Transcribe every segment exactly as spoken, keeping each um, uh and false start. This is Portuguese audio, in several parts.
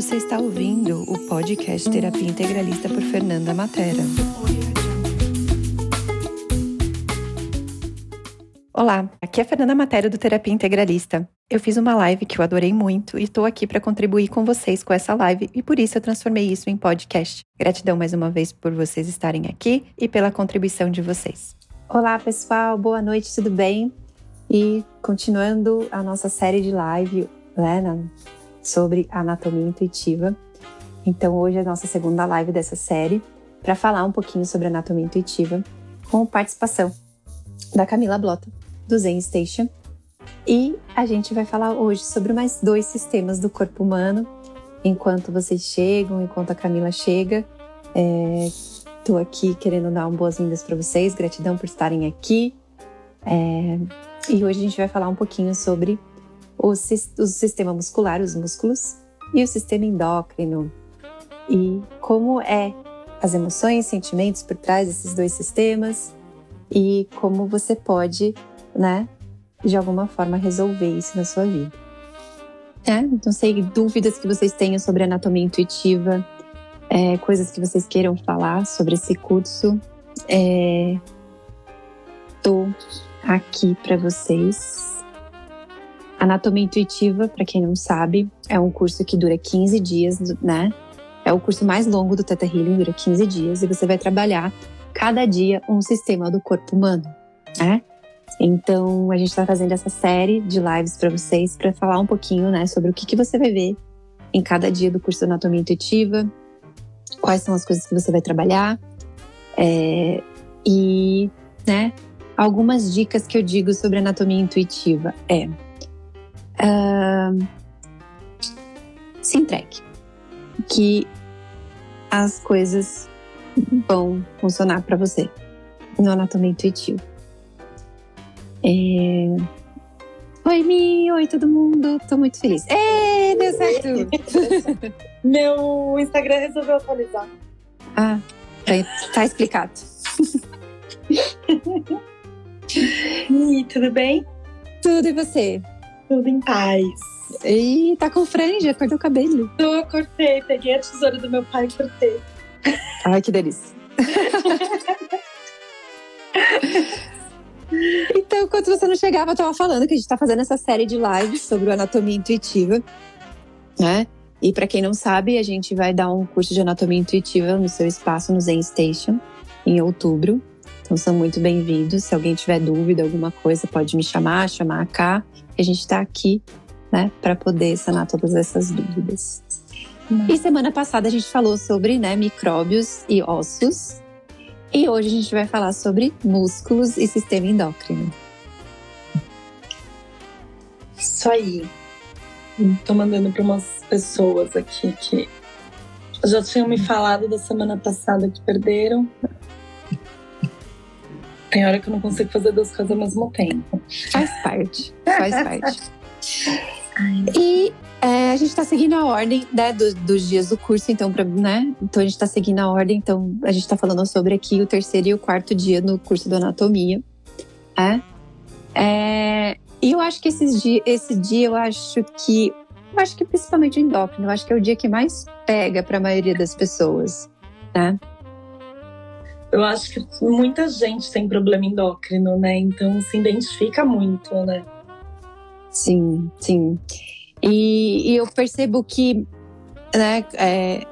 Você está ouvindo o podcast Terapia Integralista por Fernanda Mattera. Olá, aqui é a Fernanda Mattera do Terapia Integralista. Eu fiz uma live que eu adorei muito e estou aqui para contribuir com vocês com essa live e por isso eu transformei isso em podcast. Gratidão mais uma vez por vocês estarem aqui e pela contribuição de vocês. Olá pessoal, boa noite, tudo bem? E continuando a nossa série de live, né, na... sobre anatomia intuitiva. Então hoje é a nossa segunda live dessa série para falar um pouquinho sobre anatomia intuitiva com participação da Camila Blota, do Zen Station. E a gente vai falar hoje sobre mais dois sistemas do corpo humano. Enquanto vocês chegam, enquanto a Camila chega, é, tô aqui querendo dar um boas-vindas para vocês, gratidão por estarem aqui. É, e hoje a gente vai falar um pouquinho sobre O, o sistema muscular, os músculos, e o sistema endócrino. E como é as emoções, sentimentos por trás desses dois sistemas e como você pode, né, de alguma forma resolver isso na sua vida. É, não sei, dúvidas que vocês tenham sobre anatomia intuitiva, é, coisas que vocês queiram falar sobre esse curso, é, tô aqui para vocês. Anatomia Intuitiva, para quem não sabe, é um curso que dura quinze dias, né? É o curso mais longo do ThetaHealing, dura quinze dias, e você vai trabalhar cada dia um sistema do corpo humano, né? Então, a gente está fazendo essa série de lives para vocês, para falar um pouquinho, né, sobre o que, que você vai ver em cada dia do curso de Anatomia Intuitiva, quais são as coisas que você vai trabalhar, é, e, né, algumas dicas que eu digo sobre Anatomia Intuitiva é... Uh, se entregue, que as coisas vão funcionar para você no anatomia intuitiva. É... Oi, Mi! Oi, todo mundo! Tô muito feliz. Ei, deu certo! Meu Instagram resolveu atualizar. Ah, tá, tá explicado. E tudo bem? Tudo, e você? Tudo em paz. E tá com franja, cortou o cabelo. Tô, cortei. Peguei a tesoura do meu pai e cortei. Ai, que delícia. Então, enquanto você não chegava, eu tava falando que a gente tá fazendo essa série de lives sobre o anatomia intuitiva, né? E pra quem não sabe, a gente vai dar um curso de anatomia intuitiva no seu espaço, no Zen Station, em outubro. Então, são muito bem-vindos. Se alguém tiver dúvida, alguma coisa, pode me chamar, chamar a Ká. A gente está aqui, né, para poder sanar todas essas dúvidas. Hum. E semana passada a gente falou sobre, né, micróbios e ossos. E hoje a gente vai falar sobre músculos e sistema endócrino. Isso aí. Estou mandando para umas pessoas aqui que já tinham me falado da semana passada que perderam. Tem hora que eu não consigo fazer duas coisas ao mesmo tempo. Faz parte, faz parte. E é, a gente tá seguindo a ordem, né, do, dos dias do curso, então, pra, né? Então a gente tá seguindo a ordem, então a gente tá falando sobre aqui o terceiro e o quarto dia no curso de anatomia. É? É, e eu acho que esses dia, esse dia, eu acho que, eu acho que principalmente o endócrino, eu acho que é o dia que mais pega pra maioria das pessoas, né? Eu acho que muita gente tem problema endócrino, né? Então se identifica muito, né? Sim, sim. E, e eu percebo que, né, é,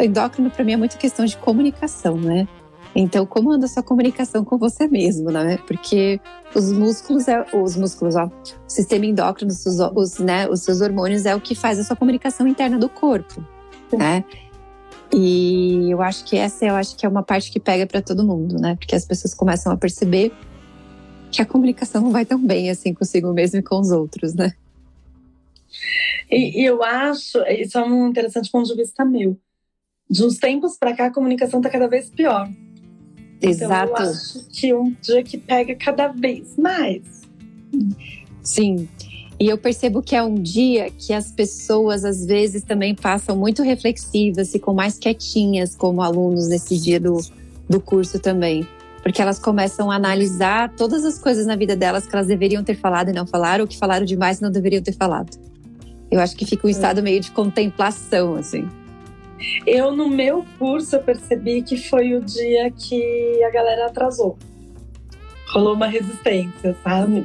endócrino para mim é muito questão de comunicação, né? Então, como anda a sua comunicação com você mesmo, né? Porque os músculos, é, os músculos, ó, o sistema endócrino, os, os, né, os seus hormônios é o que faz a sua comunicação interna do corpo, sim, né? E eu acho que essa eu acho que é uma parte que pega para todo mundo, né? Porque as pessoas começam a perceber que a comunicação não vai tão bem assim consigo mesmo e com os outros, né? E, e eu acho, isso é um interessante ponto de vista meu. De uns tempos para cá, a comunicação tá cada vez pior. Exato. Então eu acho que é um dia que pega cada vez mais. Sim. E eu percebo que é um dia que as pessoas, às vezes, também passam muito reflexivas, ficam mais quietinhas como alunos nesse dia do, do curso também. Porque elas começam a analisar todas as coisas na vida delas que elas deveriam ter falado e não falaram, ou que falaram demais e não deveriam ter falado. Eu acho que fica um estado meio de contemplação, assim. Eu, no meu curso, eu percebi que foi o dia que a galera atrasou. Rolou uma resistência, sabe?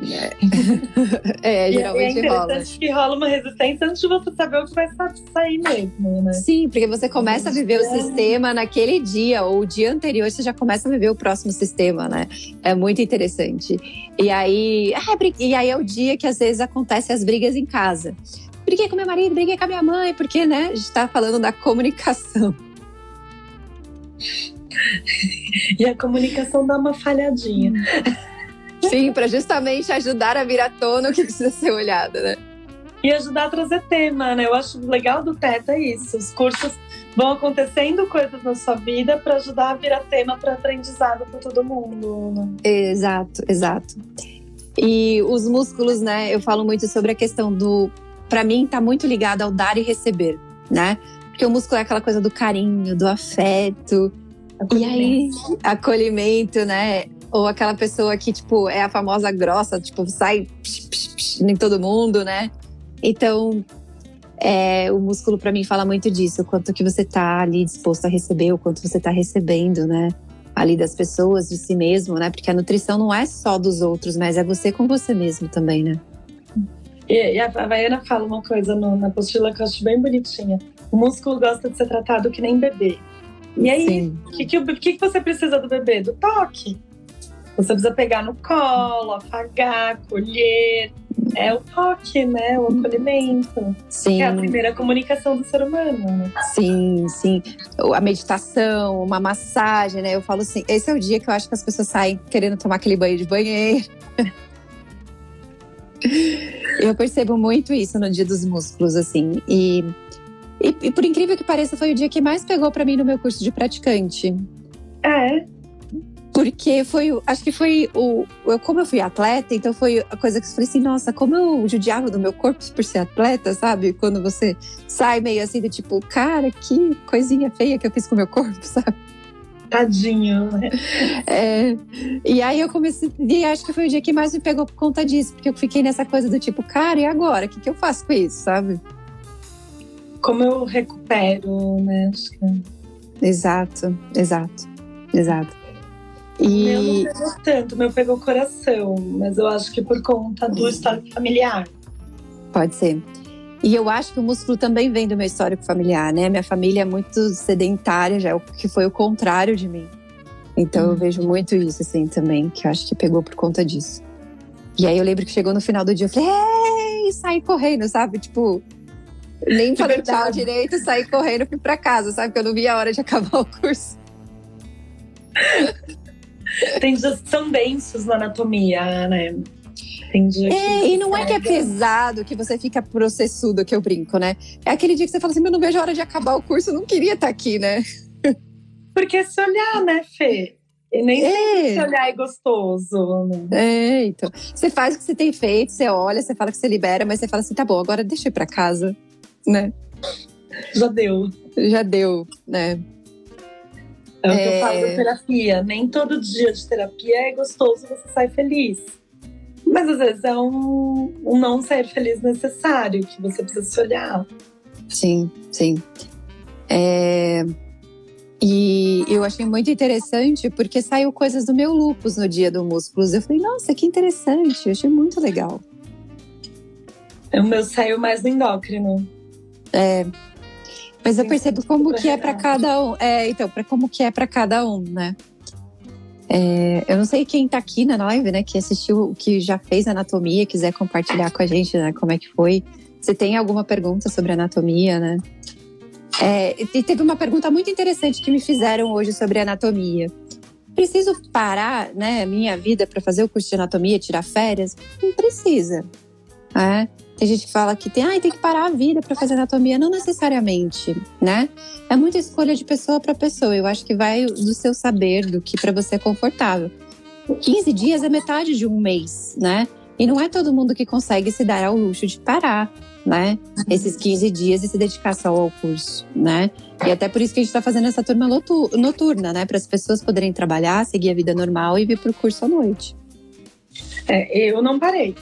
É, é geralmente rola. É interessante rola. que rola uma resistência antes de você saber o que vai sair mesmo, né? Sim, porque você começa a viver o sistema naquele dia, ou o dia anterior você já começa a viver o próximo sistema, né? É muito interessante. E aí, e aí é o dia que às vezes acontecem as brigas em casa. Briguei com meu marido, briguei com a minha mãe, porque, né, a gente tá falando da comunicação. E a comunicação dá uma falhadinha. Sim, para justamente ajudar a vir à tona o que precisa ser olhado, né? E ajudar a trazer tema, né? Eu acho legal do Theta é isso. Os cursos vão acontecendo coisas na sua vida para ajudar a virar tema para aprendizado para todo mundo, né? Exato, exato. E os músculos, né? Eu falo muito sobre a questão do... Para mim, tá muito ligado ao dar e receber, né? Porque o músculo é aquela coisa do carinho, do afeto. E aí, acolhimento, né? Ou aquela pessoa que, tipo, é a famosa grossa, tipo, sai psh, psh, psh, em todo mundo, né? Então, é, o músculo pra mim fala muito disso. O quanto que você tá ali disposto a receber, o quanto você tá recebendo, né? Ali das pessoas, de si mesmo, né? Porque a nutrição não é só dos outros, mas é você com você mesmo também, né? E a Havaiana fala uma coisa no, na apostila que eu acho bem bonitinha. O músculo gosta de ser tratado que nem bebê. E aí, o que, que, que você precisa do bebê? Do toque. Você precisa pegar no colo, afagar, colher. É o toque, né? O acolhimento. Sim. Que é a primeira comunicação do ser humano, né? Sim, sim. A meditação, uma massagem, né? Eu falo assim, esse é o dia que eu acho que as pessoas saem querendo tomar aquele banho de banheiro. Eu percebo muito isso no dia dos músculos, assim. E... E, e por incrível que pareça, foi o dia que mais pegou pra mim no meu curso de praticante. É. Porque foi, acho que foi o... Eu, como eu fui atleta, então foi a coisa que eu falei assim, nossa, como eu judiava do meu corpo por ser atleta, sabe? Quando você sai meio assim do tipo, cara, que coisinha feia que eu fiz com o meu corpo, sabe? Tadinho, né? É. E aí eu comecei, e acho que foi o dia que mais me pegou por conta disso, porque eu fiquei nessa coisa do tipo, cara, e agora? O que, que eu faço com isso, sabe? Como eu recupero, né? Acho que... Exato, exato, exato. E... Meu não pegou tanto, meu pegou o coração, mas eu acho que por conta do histórico familiar. Pode ser. E eu acho que o músculo também vem do meu histórico familiar, né? Minha família é muito sedentária, já, que foi o contrário de mim. Então hum. eu vejo muito isso, assim, também, que eu acho que pegou por conta disso. E aí eu lembro que chegou no final do dia, eu falei, ei, saí correndo, sabe? Tipo... Nem falei tchau direito, saí correndo e fui pra casa, sabe? Porque eu não vi a hora de acabar o curso. Tem dias que são densos na anatomia, né? Tem dias é, que e não é que é pesado, que você fica processudo, que eu brinco, né? É aquele dia que você fala assim, eu não vejo a hora de acabar o curso, eu não queria estar aqui, né? Porque se olhar, né, Fê? E nem é. se olhar é gostoso, né? É, então. Você faz o que você tem feito, você olha, você fala que você libera, mas você fala assim, tá bom, agora deixa eu ir pra casa. Né? Já deu. Já deu, né? É o que é... eu falo da terapia. Nem todo dia de terapia é gostoso, você sai feliz. Mas às vezes é um, um não sair feliz necessário, que você precisa se olhar. Sim, sim. É... E eu achei muito interessante, porque saiu coisas do meu lúpus no dia do músculos. Eu falei, nossa, que interessante, eu achei muito legal. O meu saiu mais do endócrino. É, mas eu percebo como que é para cada um. É, então, para como que é para cada um, né? É, eu não sei quem tá aqui na live, né? Que assistiu, que já fez anatomia, quiser compartilhar com a gente, né? Como é que foi? Você tem alguma pergunta sobre anatomia, né? É, e teve uma pergunta muito interessante que me fizeram hoje sobre anatomia. Preciso parar, né, minha vida para fazer o curso de anatomia, tirar férias? Não precisa. É. Tem gente que fala que tem, ah, tem que parar a vida para fazer anatomia. Não necessariamente, né? É muita escolha de pessoa para pessoa. Eu acho que vai do seu saber, do que para você é confortável. quinze dias é metade de um mês, né? E não é todo mundo que consegue se dar ao luxo de parar, né? Esses quinze dias e se dedicar só ao curso, né? E até por isso que a gente tá fazendo essa turma noturna, né? Para as pessoas poderem trabalhar, seguir a vida normal e vir pro curso à noite. É, eu não parei.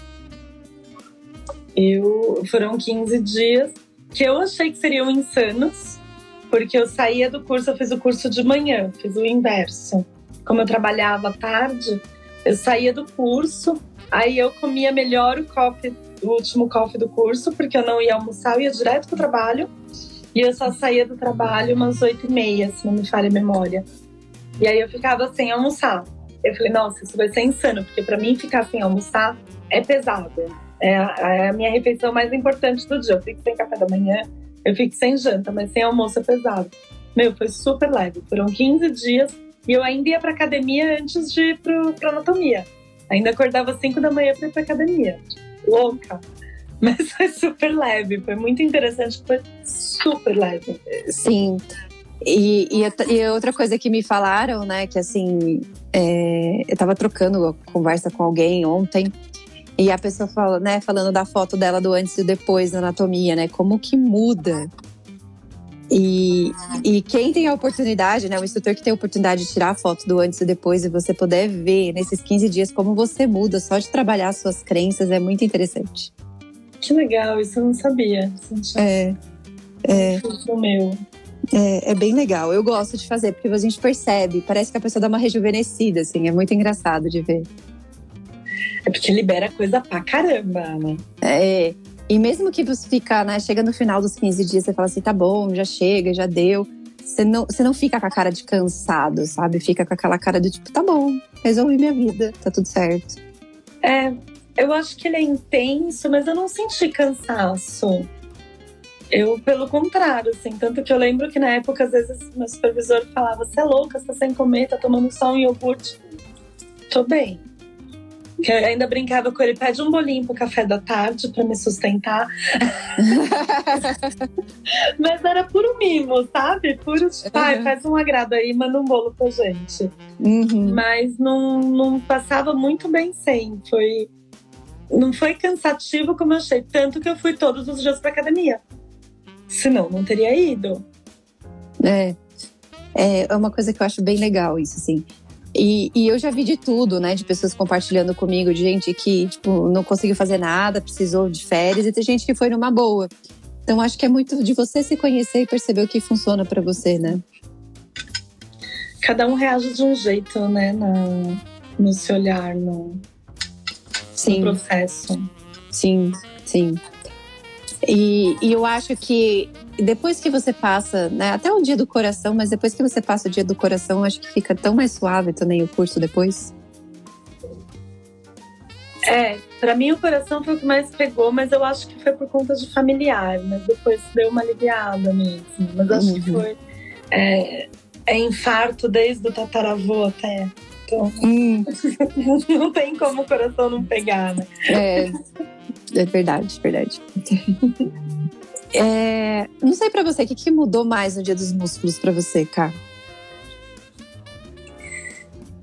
eu, foram quinze dias que eu achei que seriam insanos, porque eu saía do curso, eu fiz o curso de manhã, fiz o inverso. Como eu trabalhava à tarde, eu saía do curso, aí eu comia melhor o coffee, o último coffee do curso, porque eu não ia almoçar, eu ia direto pro trabalho. E eu só saía do trabalho umas oito e meia, se não me falha a memória. E aí eu ficava sem almoçar. Eu falei, nossa, isso vai ser insano, porque pra mim ficar sem almoçar é pesado. É a, é a minha refeição mais importante do dia. Eu fico sem café da manhã, eu fico sem janta, mas sem almoço é pesado. Meu, foi super leve. Foram quinze dias e eu ainda ia pra academia antes de ir pro, pra anatomia. Ainda acordava às cinco da manhã pra ir pra academia. Louca! Mas foi super leve, foi muito interessante, foi super leve. Sim, e, e, e outra coisa que me falaram, né, que assim, é, eu tava trocando conversa com alguém ontem, e a pessoa fala, né, falando da foto dela do antes e depois na anatomia, né, como que muda. E, e quem tem a oportunidade, né, o instrutor que tem a oportunidade de tirar a foto do antes e depois e você poder ver nesses quinze dias como você muda, só de trabalhar suas crenças, é muito interessante. Que legal, isso eu não sabia. É, é, meu. é, é bem legal, eu gosto de fazer, porque a gente percebe, parece que a pessoa dá uma rejuvenescida, assim, é muito engraçado de ver. É porque libera coisa pra caramba, né? É, e mesmo que você fica, né, chega no final dos quinze dias, você fala assim, tá bom, já chega, já deu. Você não, você não fica com a cara de cansado, sabe? Fica com aquela cara do tipo, tá bom, resolvi minha vida, tá tudo certo. É... Eu acho que ele é intenso, mas eu não senti cansaço. Eu, pelo contrário, assim. Tanto que eu lembro que na época, às vezes, meu supervisor falava, você é louca, você tá sem comer, tá tomando só um iogurte. Tô bem. Eu ainda brincava com ele, pede um bolinho pro café da tarde pra me sustentar. Mas era puro mimo, sabe? Puro tipo, pai, uhum. faz um agrado aí, manda um bolo pra gente. Uhum. Mas não, não passava muito bem sem, foi... Não foi cansativo como eu achei, tanto que eu fui todos os dias pra academia. Senão, não teria ido. É, é uma coisa que eu acho bem legal isso, assim. E, e eu já vi de tudo, né? De pessoas compartilhando comigo, de gente que, tipo, não conseguiu fazer nada, precisou de férias. E tem gente que foi numa boa. Então, acho que é muito de você se conhecer e perceber o que funciona pra você, né? Cada um reage de um jeito, né? No, no seu olhar, no... Sim. No processo. Sim, sim. E, e eu acho que depois que você passa, né, até o dia do coração, mas depois que você passa o dia do coração, acho que fica tão mais suave também o curso depois. É, pra mim o coração foi o que mais pegou, mas eu acho que foi por conta de familiar, mas depois deu uma aliviada mesmo. Mas acho uhum. que foi é, é infarto desde o tataravô até... Então, hum. não tem como o coração não pegar, né? É, é verdade, verdade. É, não sei pra você, o que, que mudou mais no dia dos músculos pra você, Ká?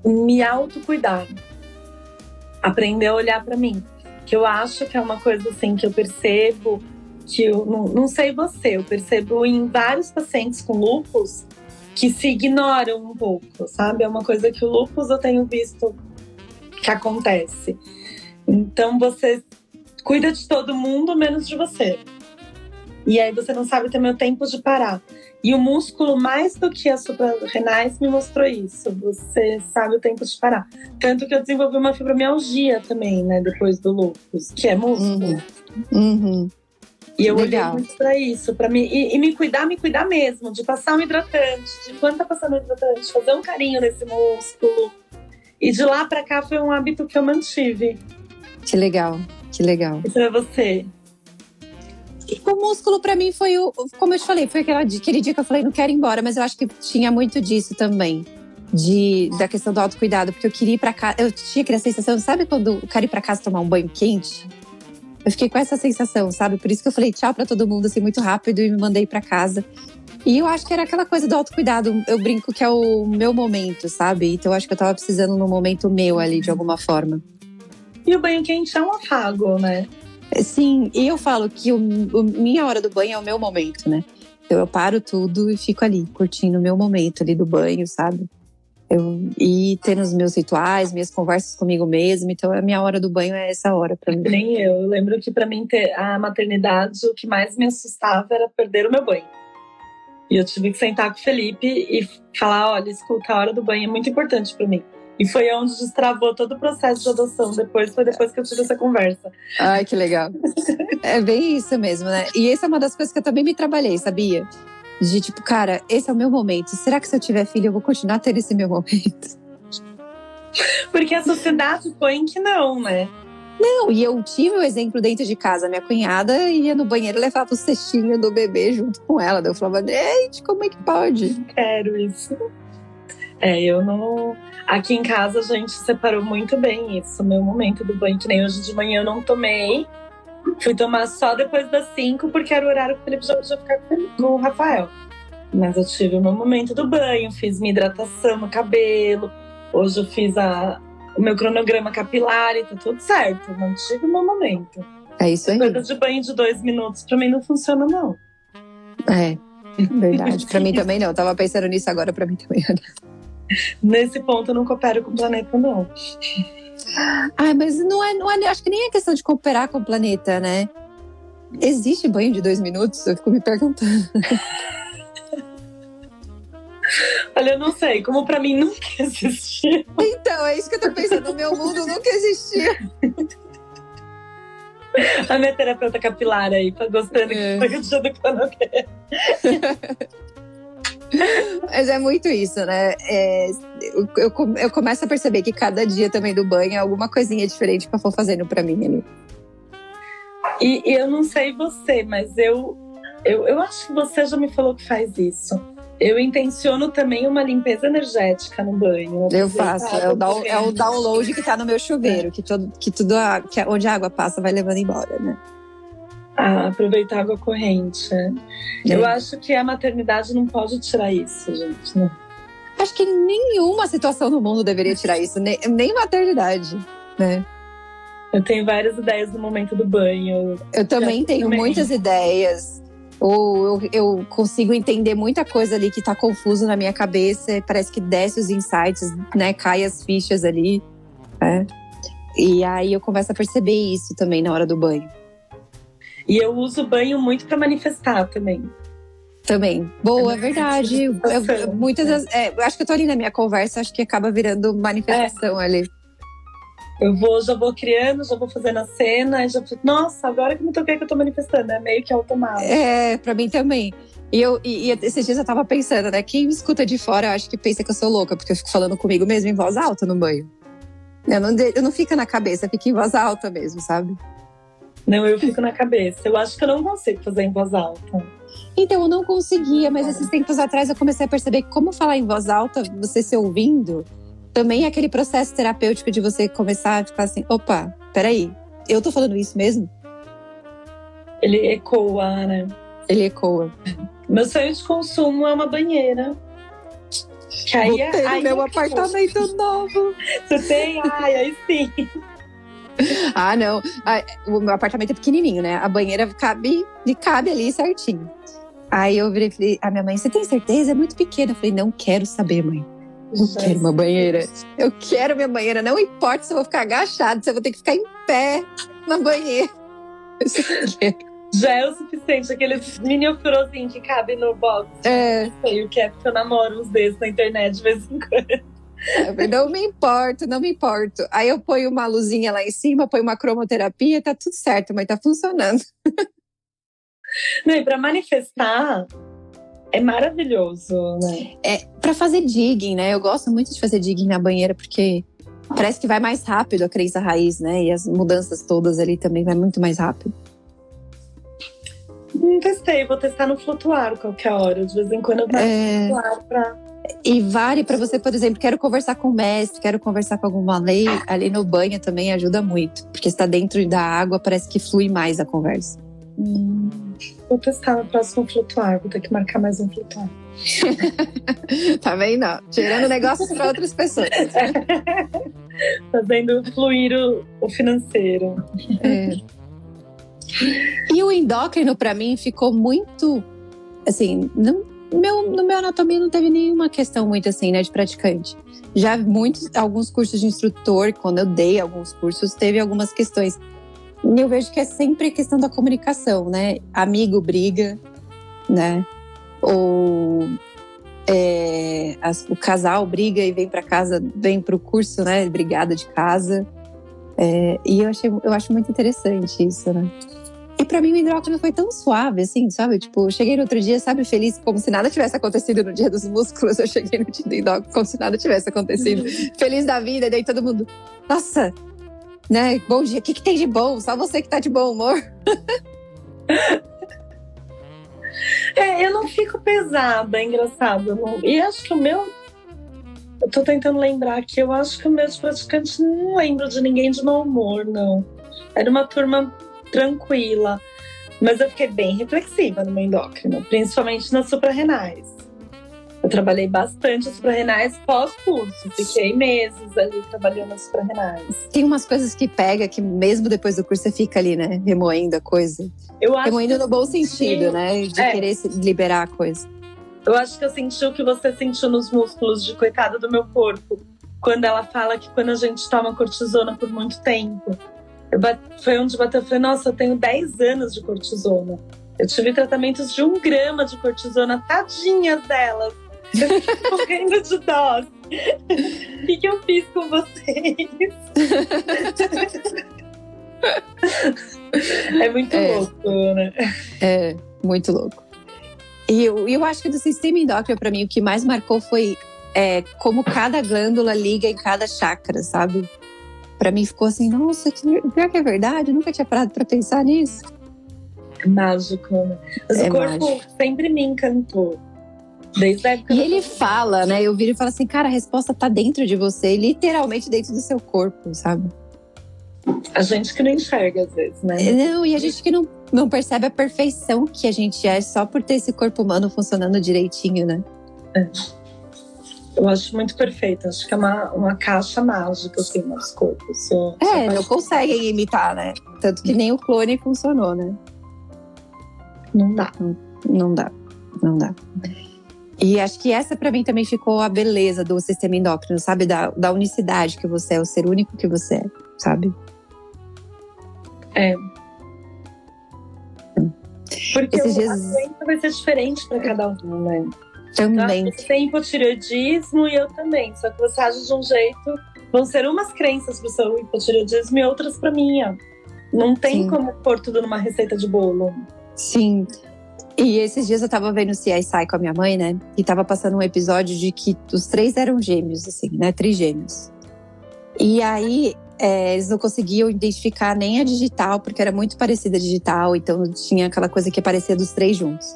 Me autocuidar. Aprender a olhar pra mim. Que eu acho que é uma coisa assim que eu percebo, que eu não, não sei você, eu percebo em vários pacientes com lúpus que se ignoram um pouco, sabe? É uma coisa que o lúpus eu tenho visto que acontece. Então você cuida de todo mundo, menos de você. E aí você não sabe também o tempo de parar. E o músculo, mais do que as suprarrenais, me mostrou isso. Você sabe o tempo de parar. Tanto que eu desenvolvi uma fibromialgia também, né? Depois do lúpus, que é músculo. Uhum. uhum. E eu Legal. olhei muito pra isso, pra mim, e, e me cuidar, me cuidar mesmo, de passar um hidratante, de enquanto tá passando um hidratante, fazer um carinho nesse músculo. E de lá pra cá foi um hábito que eu mantive. Que legal, que legal. Isso é você. E o músculo pra mim foi, o como eu te falei, foi aquela, aquele dia que eu falei, não quero ir embora, mas eu acho que tinha muito disso também. De, da questão do autocuidado, porque eu queria ir pra casa, eu tinha aquela sensação, sabe quando eu quero ir pra casa tomar um banho quente? Eu fiquei com essa sensação, sabe? Por isso que eu falei tchau pra todo mundo, assim, muito rápido e me mandei pra casa. E eu acho que era aquela coisa do autocuidado. Eu brinco que é o meu momento, sabe? Então eu acho que eu tava precisando num momento meu ali, de alguma forma. E o banho quente é um afago, né? Sim, e eu falo que o, o, minha hora do banho é o meu momento, né? Então eu paro tudo e fico ali, curtindo o meu momento ali do banho, sabe? Eu, e tendo os meus rituais, minhas conversas comigo mesma, então a minha hora do banho é essa hora pra mim. Nem eu, eu lembro que pra mim a maternidade, o que mais me assustava era perder o meu banho. E eu tive que sentar com o Felipe e falar, olha, escuta, a hora do banho é muito importante pra mim. E foi onde destravou todo o processo de adoção. Depois, foi depois que eu tive essa conversa. Ai, que legal. É bem isso mesmo, né? E essa é uma das coisas que eu também me trabalhei, sabia? De tipo, cara, esse é o meu momento. Será que se eu tiver filho, eu vou continuar tendo esse meu momento? Porque a sociedade põe que não, né? Não, e eu tive o exemplo dentro de casa. Minha cunhada ia no banheiro, levava o cestinho do bebê junto com ela. Daí eu falava, gente, como é que pode? Não quero isso. É, eu não... Aqui em casa a gente separou muito bem isso, o meu momento do banho, que nem hoje de manhã eu não tomei. Fui tomar só depois das cinco, porque era o horário que o Felipe já podia ficar com o Rafael. Mas eu tive o meu momento do banho, fiz minha hidratação no cabelo, hoje eu fiz a, o meu cronograma capilar e tá tudo certo. Não tive o meu momento. É isso aí. Coisa de banho de dois minutos, pra mim não funciona não. É, verdade. Pra mim também não, eu tava pensando nisso agora, pra mim também não. Nesse ponto eu não coopero com o planeta, não. Ah, mas não é, não é, acho que nem é questão de cooperar com o planeta, né? Existe banho de dois minutos? Eu fico me perguntando. Olha, eu não sei, como pra mim nunca existiu. Então, é isso que eu tô pensando, o meu mundo nunca existiu. A minha terapeuta capilar aí, tá gostando é. que tá gostando que eu não quero. Mas é muito isso, né? É, eu, eu, eu começo a perceber que cada dia também do banho é alguma coisinha diferente que eu for fazendo pra mim ali. E, e eu não sei você, mas eu, eu, eu acho que você já me falou que faz isso. Eu intenciono também uma limpeza energética no banho. Eu faço, é o, down, é o download que tá no meu chuveiro, que, todo, que tudo a, que onde a água passa vai levando embora, né? Ah, aproveitar a água corrente. É. Eu acho que a maternidade não pode tirar isso, gente. Né? Acho que nenhuma situação no mundo deveria tirar isso, nem, nem maternidade, né? Eu tenho várias ideias no momento do banho. Eu também eu, tenho também. muitas ideias. Ou eu, eu consigo entender muita coisa ali que tá confuso na minha cabeça. Parece que desce os insights, né? Cai as fichas ali. Né? E aí eu começo a perceber isso também na hora do banho. E eu uso o banho muito para manifestar também. Também. Boa, é verdade. Eu, eu, muitas das, é, acho que eu tô ali na minha conversa, acho que acaba virando manifestação é. ali. Eu vou, já vou criando, já vou fazendo a cena, já fico, nossa, agora que me toquei que eu tô manifestando, é meio que automático. É, para mim também. E, eu, e, e esses dias eu tava pensando, né? Quem me escuta de fora, eu acho que pensa que eu sou louca, porque eu fico falando comigo mesmo em voz alta no banho. Eu não, eu não fica na cabeça, fica em voz alta mesmo, sabe? Não, eu fico na cabeça. Eu acho que eu não consigo fazer em voz alta. Então, eu não conseguia, mas esses tempos atrás eu comecei a perceber que como falar em voz alta, você se ouvindo, também é aquele processo terapêutico de você começar a ficar assim, opa, peraí, eu tô falando isso mesmo? Ele ecoa, né? Ele ecoa. Meu sonho de consumo é uma banheira. Que aí, Botei aí, no meu aí, apartamento eu... novo. Você tem? Ai, aí sim. Ah, não. O meu apartamento é pequenininho, né? A banheira cabe, cabe ali certinho. Aí eu virei e falei, a minha mãe, você tem certeza? É muito pequena. Eu falei, não quero saber, mãe. Eu Já quero uma banheira. Eu quero minha banheira. Não importa se eu vou ficar agachada, se eu vou ter que ficar em pé na banheira. Já é o suficiente. Aqueles mini ofurôzinhos que cabem no box. É. Não sei o que é, porque eu namoro uns desses na internet de vez em quando. Não me importo, não me importo. Aí eu ponho uma luzinha lá em cima, ponho uma cromoterapia, tá tudo certo, mas tá funcionando. Não, e pra manifestar é maravilhoso, né? É, pra fazer digging, né? Eu gosto muito de fazer digging na banheira, porque parece que vai mais rápido a crença raiz, né? E as mudanças todas ali também vai muito mais rápido. Não testei, vou testar no flutuar qualquer hora. De vez em quando eu vou é... flutuar pra... E vale para você, por exemplo, quero conversar com o mestre, quero conversar com alguma lei, ali no banho também ajuda muito. Porque se tá dentro da água, parece que flui mais a conversa. Hum, vou testar no próximo flutuar, vou ter que marcar mais um flutuar. Tá bem, não. Tirando negócios para outras pessoas. Fazendo fluir o, o financeiro. É. E o endócrino, para mim, ficou muito... Assim, não, Meu, no meu anatomia não teve nenhuma questão muito assim, né, de praticante. Já muitos, alguns cursos de instrutor, quando eu dei alguns cursos, teve algumas questões. E eu vejo que é sempre questão da comunicação, né? Amigo briga, né? Ou é, as, o casal briga e vem para casa, vem pro curso, né? Brigada de casa. É, e eu, achei, eu acho muito interessante isso, né? E pra mim o hidróculo foi tão suave, assim, sabe? Tipo, eu cheguei no outro dia, sabe, feliz, como se nada tivesse acontecido no dia dos músculos. Eu cheguei no dia do hidróculo como se nada tivesse acontecido. Feliz da vida, daí todo mundo, nossa, né? Bom dia, o que, que tem de bom? Só você que tá de bom humor. É, eu não fico pesada, é engraçado. Não... E acho que o meu... Eu tô tentando lembrar aqui, eu acho que os meus praticantes, não lembro de ninguém de mau humor, não. Era uma turma... tranquila, mas eu fiquei bem reflexiva no meu endócrino, principalmente nas suprarrenais. Eu trabalhei bastante as suprarrenais pós-curso, fiquei meses ali trabalhando nas suprarrenais. Tem umas coisas que pega que mesmo depois do curso você fica ali, né, remoendo a coisa. Eu acho remoendo no bom senti... sentido, né, de é. querer se liberar a coisa. Eu acho que eu senti o que você sentiu nos músculos de coitado do meu corpo, quando ela fala que quando a gente toma cortisona por muito tempo, Bate, foi onde bateu, eu falei, nossa, eu tenho dez anos de cortisona. Eu tive tratamentos de um grama de cortisona, tadinhas delas. Eu fiquei morrendo de dó. O que, que eu fiz com vocês? É muito é, louco, né? É, muito louco. E eu, eu acho que do sistema endócrino, pra mim, o que mais marcou foi é, como cada glândula liga em cada chakra, sabe? Pra mim ficou assim, nossa, pior que é verdade, eu nunca tinha parado pra pensar nisso. Mágico, né? Mas é o corpo mágico. Sempre me encantou. Desde a época e ele fala, né? Eu viro e falo assim, cara, a resposta tá dentro de você, literalmente dentro do seu corpo, sabe? A gente que não enxerga às vezes, né? Não, e a gente que não, não percebe a perfeição que a gente é só por ter esse corpo humano funcionando direitinho, né? É. Eu acho muito perfeito, acho que é uma, uma caixa mágica, assim, nos corpos. Sou, é, sou não conseguem imitar, né? Tanto que nem o clone funcionou, né? Não dá. Não, não dá, não dá. E acho que essa pra mim também ficou a beleza do sistema endócrino, sabe? Da, da unicidade que você é, o ser único que você é, sabe? É. Porque Esses o dias... doença vai ser diferente pra cada um, né? Também. Você tem hipotireoidismo e eu também. Só que você age de um jeito. Vão ser umas crenças pro seu hipotireoidismo e outras pra minha. Não tem Sim. como pôr tudo numa receita de bolo. Sim. E esses dias eu tava vendo o C S I com a minha mãe, né? E tava passando um episódio de que os três eram gêmeos, assim, né? Trigêmeos. E aí é, eles não conseguiam identificar nem a digital, porque era muito parecida a digital. Então tinha aquela coisa que parecia dos três juntos.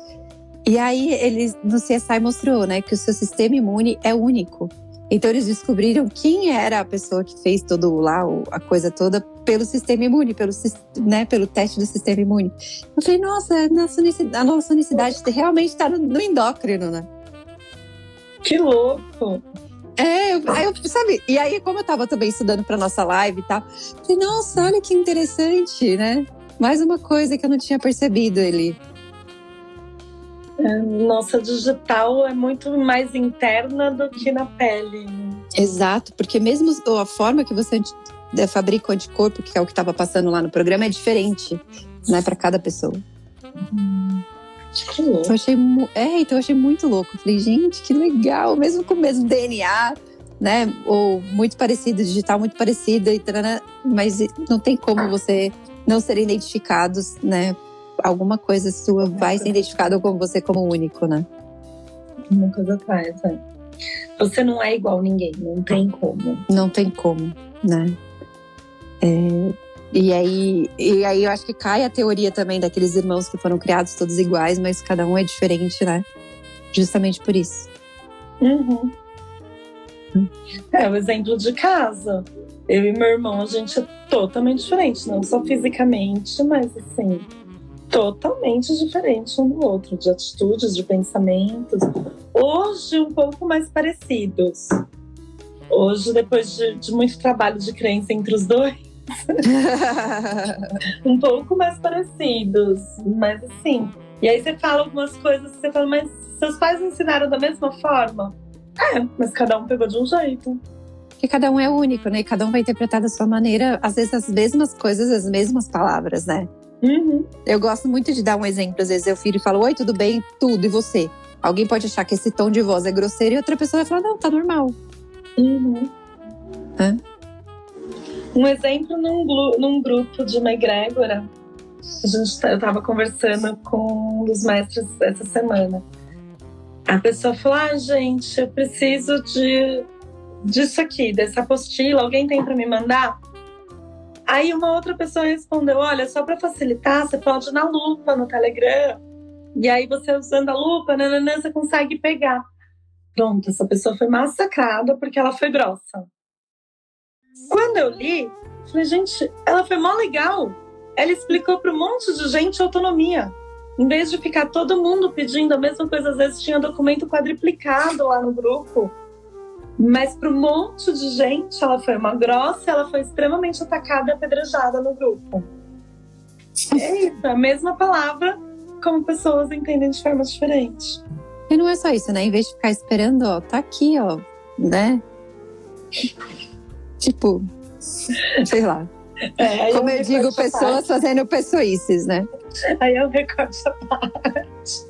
E aí, eles, no C S I mostrou, né, que o seu sistema imune é único. Então, eles descobriram quem era a pessoa que fez todo lá, a coisa toda, pelo sistema imune, pelo, né, pelo teste do sistema imune. Eu falei, nossa, a nossa unicidade realmente está no, no endócrino, né? Que louco! É, eu, aí eu, sabe? E aí, como eu estava também estudando para nossa live e tal, eu falei, nossa, olha que interessante, né? Mais uma coisa que eu não tinha percebido ali. Nossa, digital é muito mais interna do que na pele. Exato, porque mesmo a forma que você fabrica o anticorpo, que é o que estava passando lá no programa, é diferente, né, para cada pessoa. Hum, que louco. Então eu, achei, é, então eu achei muito louco. Eu falei, gente, que legal, mesmo com o mesmo D N A, né, ou muito parecido, digital muito parecido, mas não tem como você não ser identificados, né? Alguma coisa sua vai ser identificada com você como único, né? Uma coisa atrás, né? Você não é igual a ninguém, não tem como. Não tem como, né? É, e, aí, e aí eu acho que cai a teoria também daqueles irmãos que foram criados todos iguais, mas cada um é diferente, né? Justamente por isso. Uhum. É o exemplo de casa. Eu e meu irmão, a gente é totalmente diferente, não só fisicamente, mas assim... totalmente diferente um do outro, de atitudes, de pensamentos. Hoje, um pouco mais parecidos. Hoje, depois de, de muito trabalho de crença entre os dois, um pouco mais parecidos, mas assim. E aí você fala algumas coisas, você fala, mas seus pais ensinaram da mesma forma? É, mas cada um pegou de um jeito. Porque cada um é único, né? Cada um vai interpretar da sua maneira, às vezes as mesmas coisas, as mesmas palavras, né? Uhum. Eu gosto muito de dar um exemplo. Às vezes eu filho e falo, oi, tudo bem? Tudo, e você? Alguém pode achar que esse tom de voz é grosseiro e outra pessoa vai falar, não, tá normal. Uhum. Hã? Um exemplo num, num grupo de uma egrégora. A gente, eu tava conversando com um dos mestres essa semana. A pessoa falou, ah, gente, eu preciso de... disso aqui, dessa apostila, alguém tem para me mandar? Aí uma outra pessoa respondeu, olha, só para facilitar, você pode ir na lupa no Telegram, e aí você usando a lupa, nananã, você consegue pegar. Pronto, essa pessoa foi massacrada porque ela foi grossa. Quando eu li, falei, gente, ela foi mó legal, ela explicou para um monte de gente a autonomia. Em vez de ficar todo mundo pedindo a mesma coisa, às vezes tinha documento quadriplicado lá no grupo. Mas para um monte de gente, ela foi uma grossa, ela foi extremamente atacada e apedrejada no grupo. É isso, a mesma palavra, como pessoas entendem de forma diferente. E não é só isso, né? Em vez de ficar esperando, ó, tá aqui, ó, né? Tipo, sei lá. É, como eu, eu digo, pessoas fazendo pessoices, né? Aí eu recordo essa parte.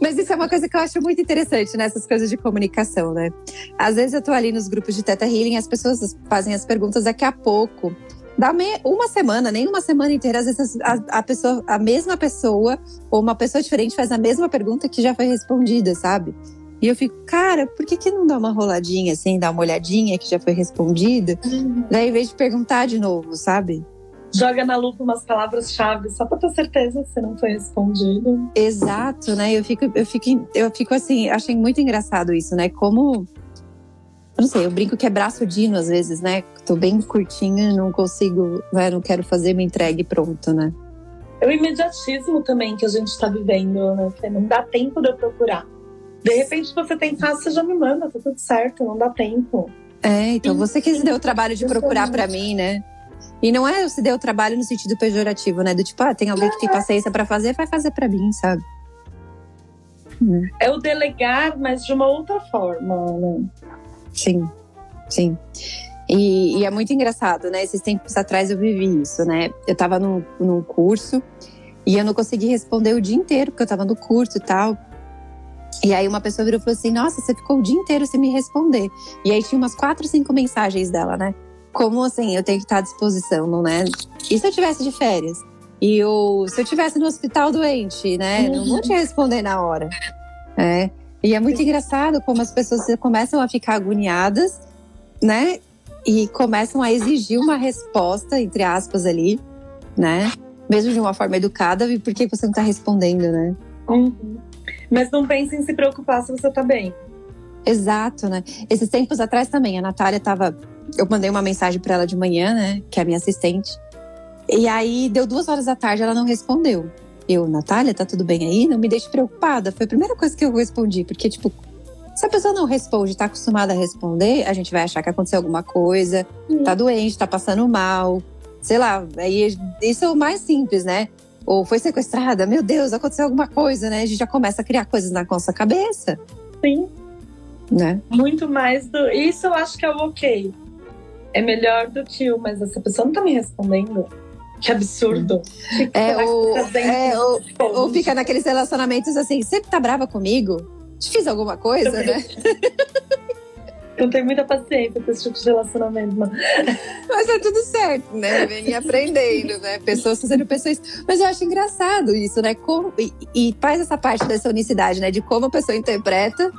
Mas isso é uma coisa que eu acho muito interessante nessas né? coisas de comunicação, né? Às vezes eu tô ali nos grupos de Theta Healing, as pessoas fazem as perguntas daqui a pouco. Dá meia, uma semana, nem uma semana inteira. Às vezes a, a, pessoa, a mesma pessoa ou uma pessoa diferente faz a mesma pergunta que já foi respondida, sabe? E eu fico, cara, por que que não dá uma roladinha assim, dá uma olhadinha que já foi respondida? Uhum. Daí, em vez de perguntar de novo, sabe? Joga na lupa umas palavras-chave só pra ter certeza se não foi respondido. Exato, né? Eu fico, eu fico, eu fico assim, achei muito engraçado isso, né? Como, eu não sei, eu brinco que é braço dino às vezes, né? Tô bem curtinha, não consigo, né? Não quero fazer, me entregue pronto, né? É o imediatismo também que a gente tá vivendo, né? Não dá tempo de eu procurar. De repente você tem fácil, você já me manda, tá tudo certo, não dá tempo. É, então você que se deu o trabalho de procurar pra mim, né? E não é se der o trabalho no sentido pejorativo, né? Do tipo, ah, tem alguém que tem paciência pra fazer, vai fazer pra mim, sabe? É o delegar, mas de uma outra forma, né? Sim, sim. E, e é muito engraçado, né? Esses tempos atrás eu vivi isso, né? Eu tava num, num curso e eu não consegui responder o dia inteiro, porque eu tava no curso e tal. E aí uma pessoa virou e falou assim, nossa, você ficou o dia inteiro sem me responder. E aí tinha umas quatro, cinco mensagens dela, né? Como assim, eu tenho que estar à disposição, não é? E se eu estivesse de férias? E eu, se eu estivesse no hospital doente, né? Não vou te responder na hora. É. E é muito engraçado como as pessoas começam a ficar agoniadas, né? E começam a exigir uma resposta, entre aspas, ali, né? Mesmo de uma forma educada, e por que você não está respondendo, né? Uhum. Mas não pense em se preocupar se você está bem. Exato, né? Esses tempos atrás também, a Natália estava... Eu mandei uma mensagem pra ela de manhã, né? Que é a minha assistente. E aí, deu duas horas da tarde, ela não respondeu. Eu, Natália, tá tudo bem aí? Não me deixe preocupada. Foi a primeira coisa que eu respondi. Porque, tipo, se a pessoa não responde, tá acostumada a responder, a gente vai achar que aconteceu alguma coisa. Hum. Tá doente, tá passando mal. Sei lá, aí, isso é o mais simples, né? Ou foi sequestrada, meu Deus, aconteceu alguma coisa, né? A gente já começa a criar coisas na nossa cabeça. Sim. Né? Muito mais do... Isso eu acho que é o ok. É melhor do que o, mas essa pessoa não tá me respondendo. Que absurdo. É, ou, é, ou, ou fica naqueles relacionamentos assim, sempre tá brava comigo? Te fiz alguma coisa, eu né? Eu tenho muita paciência com esse tipo de relacionamento. Mano. Mas é tudo certo, né? Vem aprendendo, né? Pessoas fazendo pessoas... Mas eu acho engraçado isso, né? Como, e, e faz essa parte dessa unicidade, né? De como a pessoa interpreta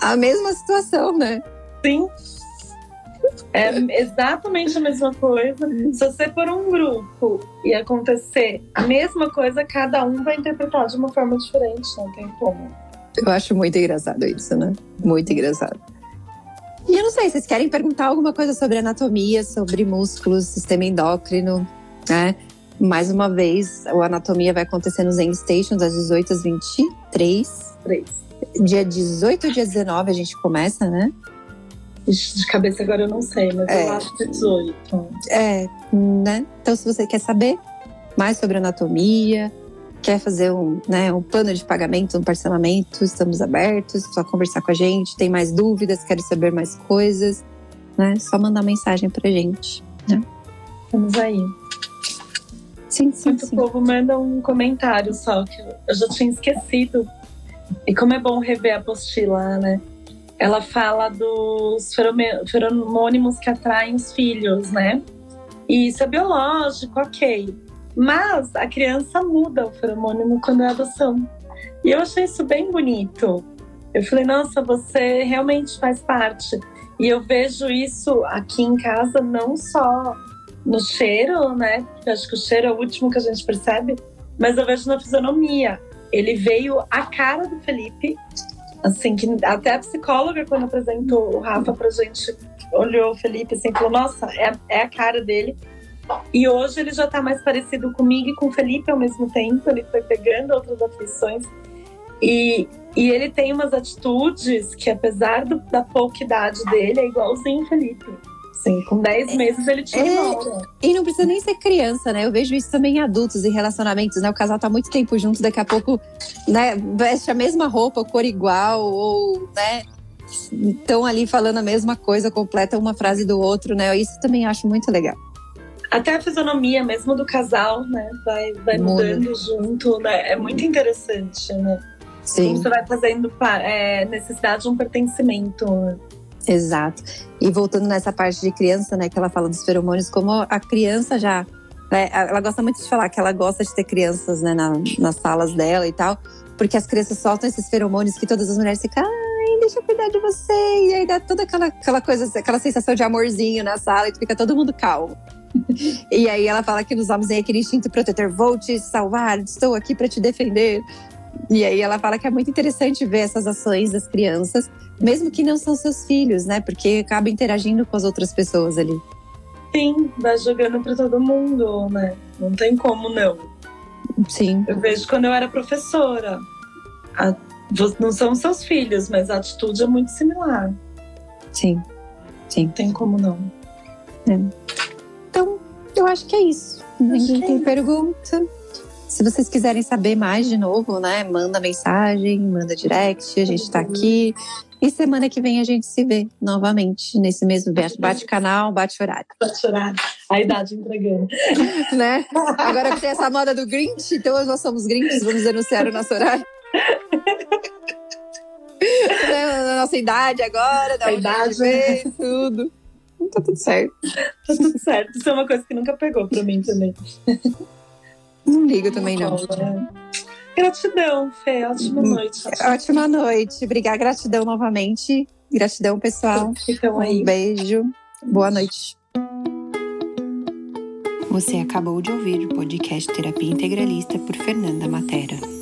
a mesma situação, né? Sim. É exatamente a mesma coisa. Se você for um grupo e acontecer a mesma coisa, cada um vai interpretar de uma forma diferente, não tem como. Eu acho muito engraçado isso, né? Muito engraçado. E eu não sei, vocês querem perguntar alguma coisa sobre anatomia, sobre músculos, sistema endócrino, né? Mais uma vez, o Anatomia vai acontecer no Zen Station, das dezoito às vinte e três. Dia dezoito ou dia dezenove a gente começa, né? de cabeça agora eu não sei, mas é. eu acho dezoito. É, né? Então, se você quer saber mais sobre anatomia, quer fazer um, né, um plano de pagamento, um parcelamento, estamos abertos, só conversar com a gente. Tem mais dúvidas, quer saber mais coisas, né? Só mandar mensagem pra gente, né? Vamos aí. Sim, sim, Muito sim. povo manda um comentário só, que eu já tinha esquecido. E como é bom rever a apostila, né? Ela fala dos feromônimos que atraem os filhos, né? E isso é biológico, ok. Mas a criança muda o feromônimo quando é adoção. E eu achei isso bem bonito. Eu falei, nossa, você realmente faz parte. E eu vejo isso aqui em casa, não só no cheiro, né? Porque eu acho que o cheiro é o último que a gente percebe. Mas eu vejo na fisionomia. Ele veio a cara do Felipe, assim, que até a psicóloga, quando apresentou o Rafa pra gente, olhou o Felipe assim, falou, nossa, é, é a cara dele. E hoje ele já tá mais parecido comigo e com o Felipe ao mesmo tempo. Ele foi pegando outras aflições. E, e ele tem umas atitudes que, apesar do, da pouca idade dele, é igualzinho o Felipe. Sim, com dez meses ele tinha é, e não precisa nem ser criança, né? Eu vejo isso também em adultos, em relacionamentos, né? O casal tá muito tempo junto, daqui a pouco, né, veste a mesma roupa, cor igual, ou, né, estão ali falando a mesma coisa, completam uma frase do outro, né? Isso também acho muito legal. Até a fisionomia mesmo do casal, né? Vai, vai mudando junto, né? É muito interessante, né? Sim. Como você vai fazendo é, necessidade de um pertencimento, né? Exato. E voltando nessa parte de criança, né, que ela fala dos feromônios, como a criança já, né, ela gosta muito de falar que ela gosta de ter crianças, né, na, nas salas dela e tal, porque as crianças soltam esses feromônios que todas as mulheres ficam, ai, deixa eu cuidar de você, e aí dá toda aquela, aquela coisa, aquela sensação de amorzinho na sala e fica todo mundo calmo. E aí ela fala que nos homens é aquele instinto protetor, vou te salvar, estou aqui para te defender. E aí ela fala que é muito interessante ver essas ações das crianças, mesmo que não são seus filhos, né? Porque acaba interagindo com as outras pessoas ali. Sim, vai jogando para todo mundo, né? Não tem como não. Sim. Eu vejo quando eu era professora. A, não são seus filhos, mas a atitude é muito similar. Sim, sim. Não tem como não. É. Então, eu acho que é isso. Ninguém tem pergunta. Se vocês quiserem saber mais de novo, né, manda mensagem, manda direct, a gente tá aqui. E semana que vem a gente se vê novamente, nesse mesmo bate-canal, bate-horário. Bate-horário, a idade entregando. Né? Agora que tem essa moda do Grinch, então nós somos Grinch, vamos anunciar o nosso horário. Né? Nossa idade agora, da idade, vez, tudo. Tá tudo certo. Tá tudo certo, isso é uma coisa que nunca pegou pra mim também. Não ligo também, não. Gratidão, Fê. Ótima noite. Ótima, ótima noite. Obrigada. Gratidão novamente. Gratidão, pessoal. Então, aí. Um beijo. Boa noite. Você acabou de ouvir o podcast Terapia Integralista por Fernanda Mattera.